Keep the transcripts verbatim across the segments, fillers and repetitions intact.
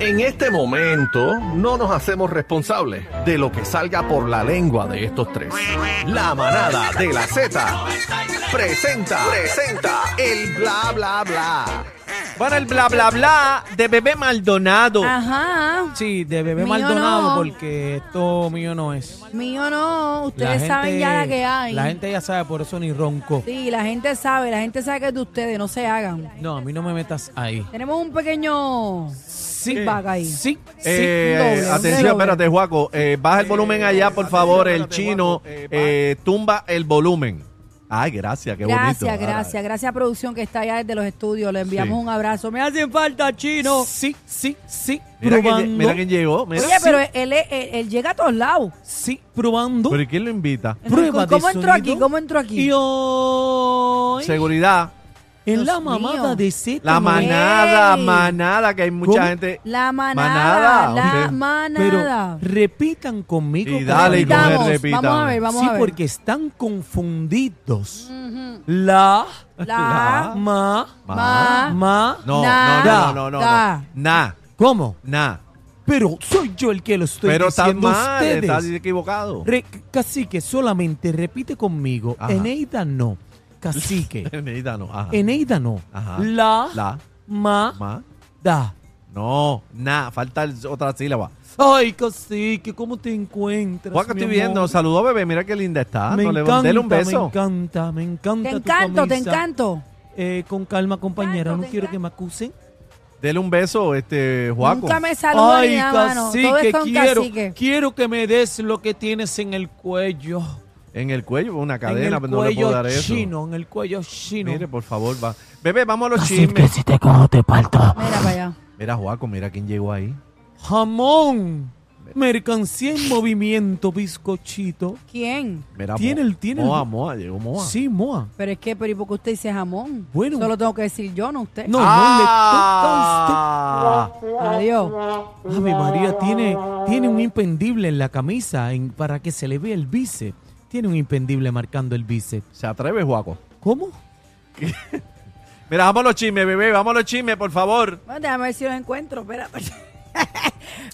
En este momento no nos hacemos responsables de lo que salga por la lengua de estos tres. La manada de la Zeta presenta, presenta el bla bla bla. Bueno, el bla bla bla de Bebé Maldonado. Ajá. Sí, de Bebé mío Maldonado, no. Porque esto mío no es. Mío no, ustedes gente, saben ya la que hay. La gente ya sabe, por eso ni ronco. Sí, la gente sabe, la gente sabe que es de ustedes, no se hagan. No, a mí no me metas ahí. Tenemos un pequeño... Sí, eh, ahí. sí, sí. Eh, doble, atención, espérate, Juaco, eh, baja el volumen allá, por eh, favor, el chino, eh, eh, tumba el volumen. Ay, gracias, qué gracias, bonito. Gracias, gracias, gracias a producción que está allá desde los estudios. Le enviamos sí. un abrazo. Me hacen falta, chino. Sí, sí, sí. Mira, quién, mira quién llegó. Mira. Oye, sí. pero él, él, él, él llega a todos lados. Sí, probando. ¿Pero quién lo invita? Prueba ¿Cómo entró aquí? ¿Cómo entró aquí? Hoy... Seguridad. En Dios la mamada de Z. La manada, hey. manada, que hay mucha ¿Cómo? gente. La manada, manada la okay. manada. Pero repitan conmigo. Y dale, y coger, repitan. Vamos a ver, vamos sí, a ver. Sí, porque están confundidos. Uh-huh. La, la, la, ma, ma, ma, ma no, na, no, no, no, no, da. no, na. ¿Cómo? Na. Pero soy yo el que lo estoy Pero diciendo mal, ustedes. Pero estás mal, estás equivocado. Re, Cacique, solamente repite conmigo. Ajá. Eneida no. Cacique. Eneida no. Ajá. Eneida no. Ajá. La, la ma, ma da. No, na, falta otra sílaba. Ay, Cacique, ¿cómo te encuentras? Juan, que estoy amor? viendo. Saludó, bebé. Mira qué linda está. Me no, encanta, dele un beso. Me encanta, me encanta. Te encanto, tu te encanto. Eh, con calma, compañera. Encanto, no quiero encanto. que me acusen. Dele un beso, este, Juaco. Nunca me saluda. Ay, Cacique, quiero, Cacique. quiero que me des lo que tienes en el cuello. En el cuello, una cadena, pero no le puedo dar eso. En el cuello chino, en el cuello chino. Mire, por favor, va. Bebé, vamos a los Así chismes. Que si te cojo, te parto. Mira para allá. Mira, Juaco, mira quién llegó ahí. Jamón. Mira. Mercancía en movimiento, bizcochito. ¿Quién? Mira, tiene Moa. El, tiene Moa, el... Moa, llegó Moa. Sí, Moa. Pero es que, pero ¿y por qué usted dice jamón? Bueno. Solo tengo que decir yo, no usted. No, ah. no le toca a usted. Adiós. Ave María, tiene, tiene un impendible en la camisa en, para que se le vea el bíceps. Tiene un impendible marcando el bíceps. ¿Se atreve, Juaco? ¿Cómo? ¿Qué? Mira, vamos a los chismes, bebé. Vamos a los chismes, por favor. Bueno, déjame ver si los encuentro. Espérate.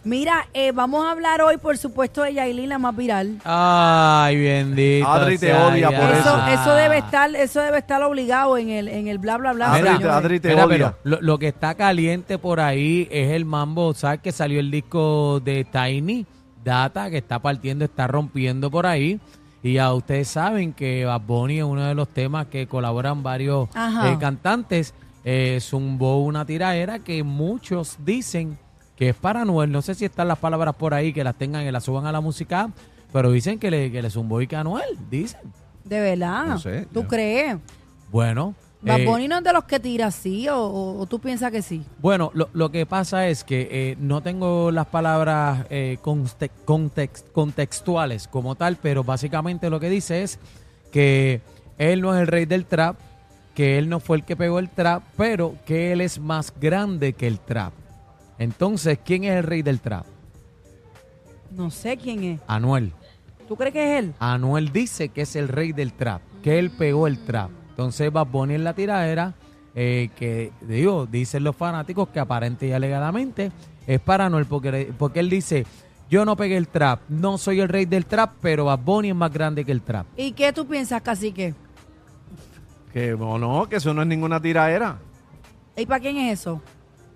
Mira, eh, vamos a hablar hoy, por supuesto, de Yailin, la más viral. Ay, bendito. Adri te odia ya. por eso. Eso, eso, debe estar, eso debe estar obligado en el, en el bla, bla, bla. Adri, Adri, Adri te Mira, odia. Pero lo, lo que está caliente por ahí es el mambo. ¿Sabes que salió el disco de Tainy? Data, que está partiendo, está rompiendo por ahí. Y ya ustedes saben que Bad Bunny es uno de los temas que colaboran varios eh, cantantes. Eh, zumbó una tiraera que muchos dicen que es para Anuel. No sé si están las palabras por ahí, que las tengan y las suban a la música, pero dicen que le, que le zumbó y que Anuel, dicen. ¿De verdad? No sé, ¿Tú yo... crees? Bueno. ¿Bad Bunny eh, no es de los que tira así o, o, o tú piensas que sí? Bueno, lo, lo que pasa es que eh, no tengo las palabras eh, context, context, contextuales como tal, pero básicamente lo que dice es que él no es el rey del trap, que él no fue el que pegó el trap, pero que él es más grande que el trap. Entonces, ¿quién es el rey del trap? No sé quién es. Anuel. ¿Tú crees que es él? Anuel dice que es el rey del trap, que él pegó el trap. Entonces Bad Bunny en la tiradera, eh, que digo, dicen los fanáticos que aparente y alegadamente es para Anuel, porque, porque él dice, yo no pegué el trap, no soy el rey del trap, pero Bad Bunny es más grande que el trap. ¿Y qué tú piensas, Cacique? Que no, que eso no es ninguna tiradera. ¿Y para quién es eso?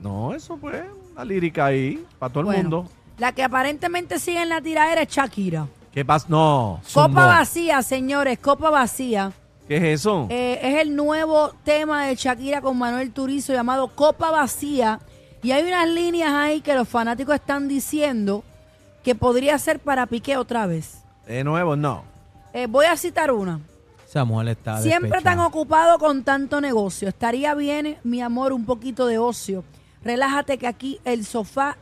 No, eso pues, la lírica ahí, para todo bueno, el mundo. La que aparentemente sigue en la tiradera es Shakira. ¿Qué pasa? No. Copa no. vacía, señores, copa vacía. ¿Qué es eso? Eh, es el nuevo tema de Shakira con Manuel Turizo llamado Copa Vacía. Y hay unas líneas ahí que los fanáticos están diciendo que podría ser para Piqué otra vez. De nuevo, no. Eh, voy a citar una. Samuel está Siempre despechado. tan ocupado con tanto negocio. Estaría bien, mi amor, un poquito de ocio. Relájate que aquí el sofá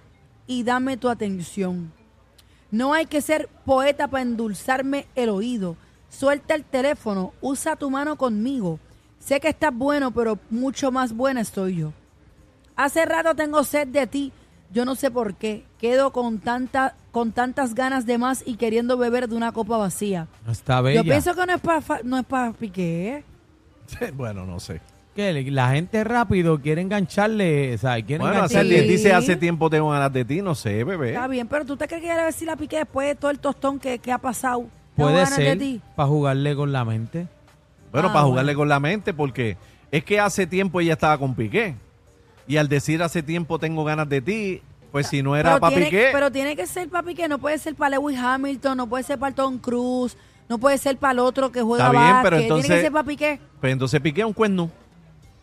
y dame tu atención. No hay que ser poeta para endulzarme el oído. Suelta el teléfono, usa tu mano conmigo. Sé que estás bueno, pero mucho más buena estoy yo. Hace rato tengo sed de ti, yo no sé por qué. Quedo con, tanta, con tantas ganas de más y queriendo beber de una copa vacía. Está bella. Yo pienso que no es para no es para Piqué. Bueno, no sé. que la gente rápido quiere engancharle, o sea, quiere bueno, engancharle. Hacerle, dice, hace tiempo tengo ganas de ti, no sé, bebé. Está bien, pero ¿tú te crees que ya le va a decir la Piqué después de todo el tostón que, que ha pasado? Puede ser, para jugarle con la mente. Bueno, ah, para jugarle bueno. con la mente, porque es que hace tiempo ella estaba con Piqué. Y al decir hace tiempo tengo ganas de ti, pues si no era para Piqué. Pero tiene que ser para Piqué, no puede ser para Lewis Hamilton, no puede ser para Tom Cruise, no puede ser para el otro que juega básquet. Está bien, pero entonces, tiene que ser para Piqué. Pero entonces Piqué es un cuerno.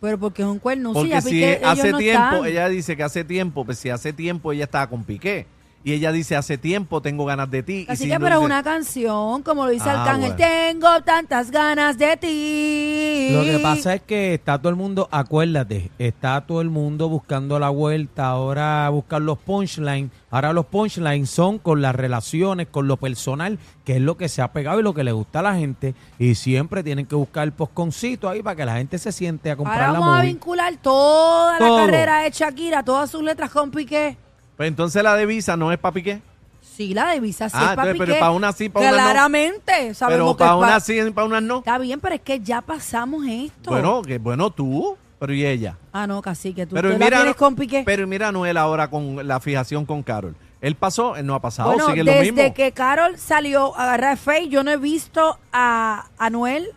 Pero porque es un cuerno, porque sí, a Piqué, si hace ellos no tiempo, están. Ella dice que hace tiempo, pues si hace tiempo ella estaba con Piqué. Y ella dice, hace tiempo tengo ganas de ti. Así y si que, no pero es dice... una canción, como lo dice ah, Arcángel, bueno. tengo tantas ganas de ti. Lo que pasa es que está todo el mundo, acuérdate, está todo el mundo buscando la vuelta, ahora buscan los punchlines. Ahora los punchlines son con las relaciones, con lo personal, que es lo que se ha pegado y lo que le gusta a la gente. Y siempre tienen que buscar el posconcito ahí para que la gente se siente a comprar ahora la música. Vamos movie. a vincular toda todo. la carrera de Shakira, todas sus letras con Piqué. Pues entonces la de Visa no es para Piqué. Sí, la de Visa sí ah, es para Piqué. Pero para una sí, para una no. Claramente. Pero para una sí, para una no. Está bien, pero es que ya pasamos esto. Bueno, que, bueno tú, pero y ella. Ah, no, Cacique, tú, pero tú mira, la tienes con Piqué. Pero mira a Anuel ahora con la fijación con Karol. Él pasó, él no ha pasado, bueno, sigue lo mismo. Desde que Karol salió a agarrar Face, yo no he visto a Anuel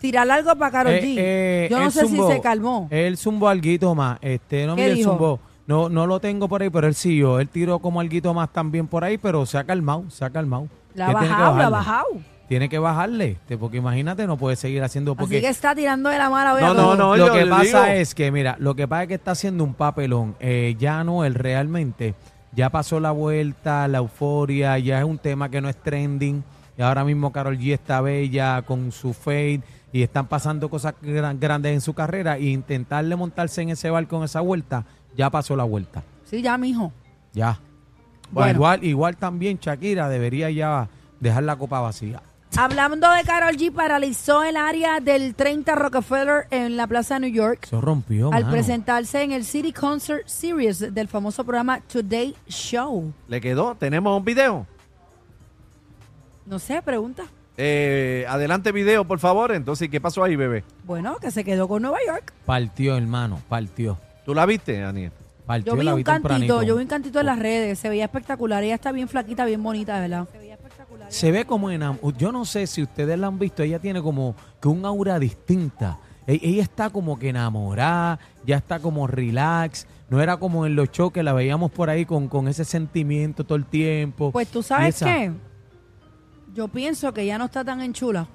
tirar algo para Karol eh, G. Eh, yo no sé zumbó, si se calmó. Él zumbó alguito más. Este, no, mire, zumbó. No, no lo tengo por ahí, pero él siguió. Él tiró como alguito más también por ahí, pero se ha calmado, se ha calmado. La ha bajado, la ha bajado. Tiene que bajarle, porque imagínate, no puede seguir haciendo... Porque... Así que está tirando de la mala. No, no, no. Lo que pasa es que, mira, lo que pasa es que está haciendo un papelón. Eh, ya no, él realmente ya pasó la vuelta, la euforia, ya es un tema que no es trending. Y ahora mismo Karol G está bella con su fade y están pasando cosas gran, grandes en su carrera e intentarle montarse en ese barco en esa vuelta... Ya pasó la vuelta. Sí, ya, mijo. Ya. Bueno. Igual, igual también Shakira debería ya dejar la copa vacía. Hablando de Karol G, paralizó el área del treinta Rockefeller en la plaza de New York. Se rompió, Al mano. presentarse en el City Concert Series del famoso programa Today Show. ¿Le quedó? ¿Tenemos un video? No sé, pregunta. Eh, adelante video, por favor. Entonces, ¿qué pasó ahí, bebé? Bueno, que se quedó con Nueva York. Partió, hermano, partió. ¿Tú la viste, Aniel? Yo vi, la vi un cantito, tempranito. yo vi un cantito en las redes, se veía espectacular, ella está bien flaquita, bien bonita, ¿verdad? Se veía espectacular. Se ve como en, yo no sé si ustedes la han visto, ella tiene como que un aura distinta, ella está como que enamorada, ya está como relax, no era como en los shows que la veíamos por ahí con, con ese sentimiento todo el tiempo. Pues tú sabes esa... qué, yo pienso que ya no está tan enchula.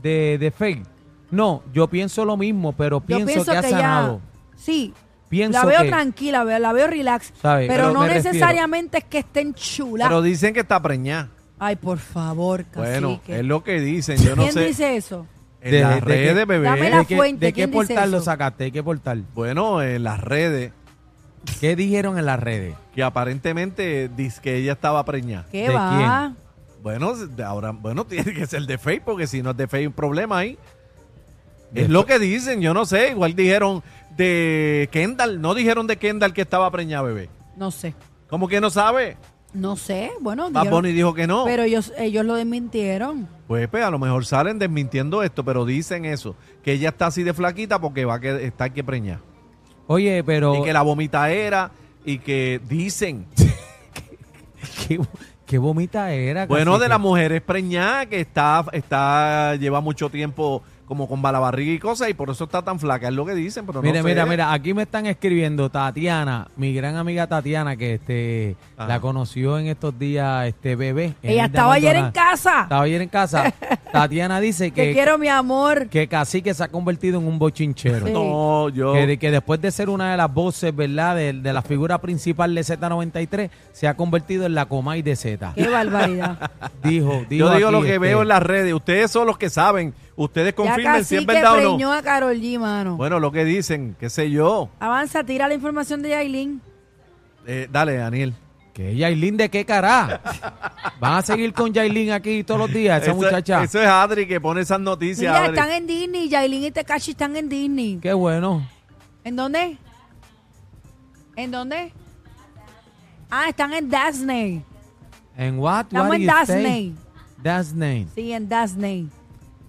De, de fake, no, yo pienso lo mismo, pero pienso, pienso que ha sanado. Ya... Sí. Pienso la veo que, tranquila, la veo relax, sabe, pero, pero no necesariamente refiero. es que estén chulas. Pero dicen que está preñada. Ay, por favor, Cacique. Bueno, es lo que dicen, yo no sé. ¿Quién dice eso? En de, las de, redes, de, bebé. Dame la fuente, ¿de qué portal lo sacaste? ¿De qué portal? Bueno, en las redes. ¿Qué dijeron en las redes? Que aparentemente dice que ella estaba preñada. ¿Qué ¿De va? quién? Bueno, ahora, bueno, tiene que ser de Facebook, porque si no es de Facebook hay un problema ahí. Es lo que dicen, yo no sé. Igual dijeron de Kendall. No dijeron de Kendall que estaba preñada, bebé. No sé. ¿Cómo que no sabe? No sé. Bueno, Bad Bunny dijo que no. Pero ellos, ellos lo desmintieron. Pues, pues a lo mejor salen desmintiendo esto, pero dicen eso. Que ella está así de flaquita porque va a que, estar que preñada. Oye, pero... Y que la vomita era y que dicen... que, que, ¿Qué vomita era? Bueno, de que... las mujeres preñadas que está, está lleva mucho tiempo como con mala barriga y cosas y por eso está tan flaca, es lo que dicen. Pero mira, no mira, sé. mira, aquí me están escribiendo Tatiana, mi gran amiga Tatiana, que este Ajá. la conoció en estos días, este bebé. Ella estaba ayer en casa. Estaba ayer en casa. Tatiana dice que... Te quiero, mi amor. Que Cacique se ha convertido en un bochinchero. Sí. No, yo... Que, que después de ser una de las voces, ¿verdad?, de, de la figura principal de Z noventa y tres, se ha convertido en la Comay de Z. ¡Qué barbaridad! Dijo, dijo Yo digo aquí, lo que este. veo en las redes. Ustedes son los que saben. Ustedes confirmen si es verdad o no. A Karol G, mano. Bueno, lo que dicen, qué sé yo. Avanza, tira la información de Yailin. Eh, dale, Daniel. ¿Qué Yailin de qué cará? ¿Van a seguir con Yailin aquí todos los días, esa eso, muchacha? Eso es Adri que pone esas noticias. Mira, Adri. Están en Disney. Yailin y Tekashi están en Disney. Qué bueno. ¿En dónde? ¿En dónde? Ah, están en Disney. ¿En what? Estamos en Disney. Disney. Sí, en Disney.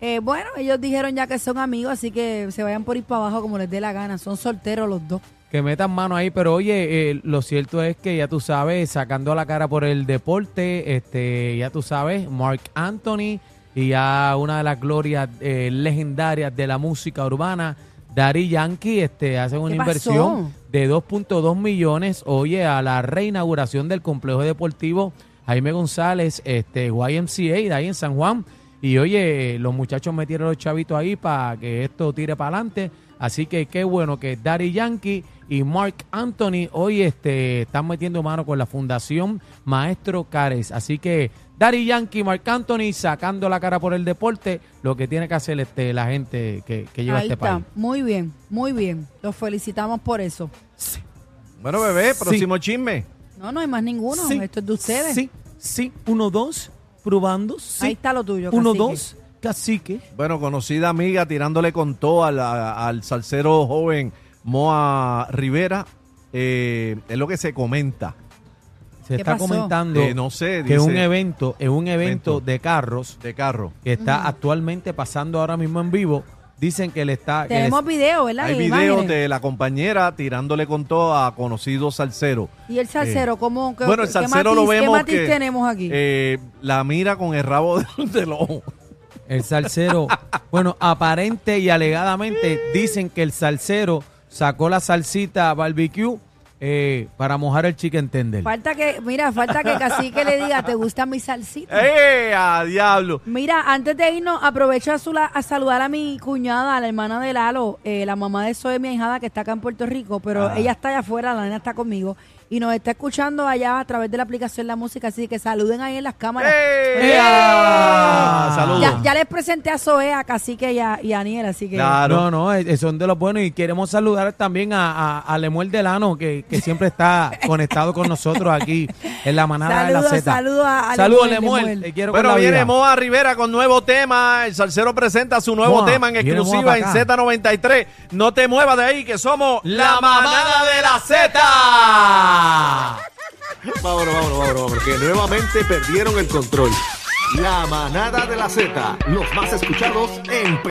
Eh, bueno, ellos dijeron ya que son amigos, así que se vayan por ir para abajo como les dé la gana. Son solteros los dos. Que metan mano ahí, pero oye, eh, lo cierto es que ya tú sabes, sacando la cara por el deporte, este, ya tú sabes, Marc Anthony y ya una de las glorias eh, legendarias de la música urbana, Daddy Yankee, este, hace una inversión de dos punto dos millones, oye, a la reinauguración del complejo deportivo Jaime González, este, Y M C A, de ahí en San Juan. Y oye, los muchachos metieron los chavitos ahí para que esto tire para adelante. Así que qué bueno que Daddy Yankee y Marc Anthony hoy este, están metiendo mano con la Fundación Maestro Cares. Así que Daddy Yankee y Marc Anthony sacando la cara por el deporte, lo que tiene que hacer este, la gente que, que lleva ahí este está. País. Muy bien, muy bien. Los felicitamos por eso. Sí. Bueno, bebé, próximo sí. Chisme. No, no hay más ninguno. Sí. Esto es de ustedes. Sí, sí. Uno, dos, probando. Sí. Ahí está lo tuyo, Cacique. Uno, dos. Cacique. Bueno, conocida amiga tirándole con todo al, al salsero joven Moa Rivera, eh, es lo que se comenta. Se está pasó? comentando eh, no sé, que es un evento, es un evento, evento de carros de carro. que está uh-huh. actualmente pasando ahora mismo en vivo. Dicen que le está... Tenemos videos, ¿verdad? Hay videos de la compañera tirándole con todo a conocido salsero. ¿Y el salsero eh, cómo? Qué, bueno, el salsero matiz, lo vemos ¿Qué matiz que, tenemos aquí? Eh, la mira con el rabo del, del ojo. El salsero, bueno, aparente y alegadamente dicen que el salsero sacó la salsita barbecue eh, para mojar el chicken tender. Falta que, mira, falta que Cacique le diga, ¿te gusta mi salsita? ¡Eh, a diablo! Mira, antes de irnos, aprovecho a, su, a saludar a mi cuñada, a la hermana de Lalo, eh, la mamá de Zoe, mi ahijada, que está acá en Puerto Rico, pero ah. ella está allá afuera, la nena está conmigo. Y nos está escuchando allá a través de la aplicación La Música, así que saluden ahí en las cámaras. ¡Ey! ¡Ey! Saludos. Ya, ya les presenté a Zoe, a Cacique y a, y a Aniel, así que... Claro, no, no, son de los buenos. Y queremos saludar también a, a, a Lemuel Delano, que, que siempre está conectado con nosotros aquí en La Manada de la Zeta. Saludos a, a saludo, Lemuel. Lemuel. Te quiero bueno, viene vida. Moa Rivera con nuevo tema. El salsero presenta su nuevo Moa, tema en exclusiva en Z noventa y tres. No te muevas de ahí, que somos La Manada de la Zeta. Vámonos, vámonos, vámonos, porque nuevamente perdieron el control. La Manada de la Zeta, los más escuchados en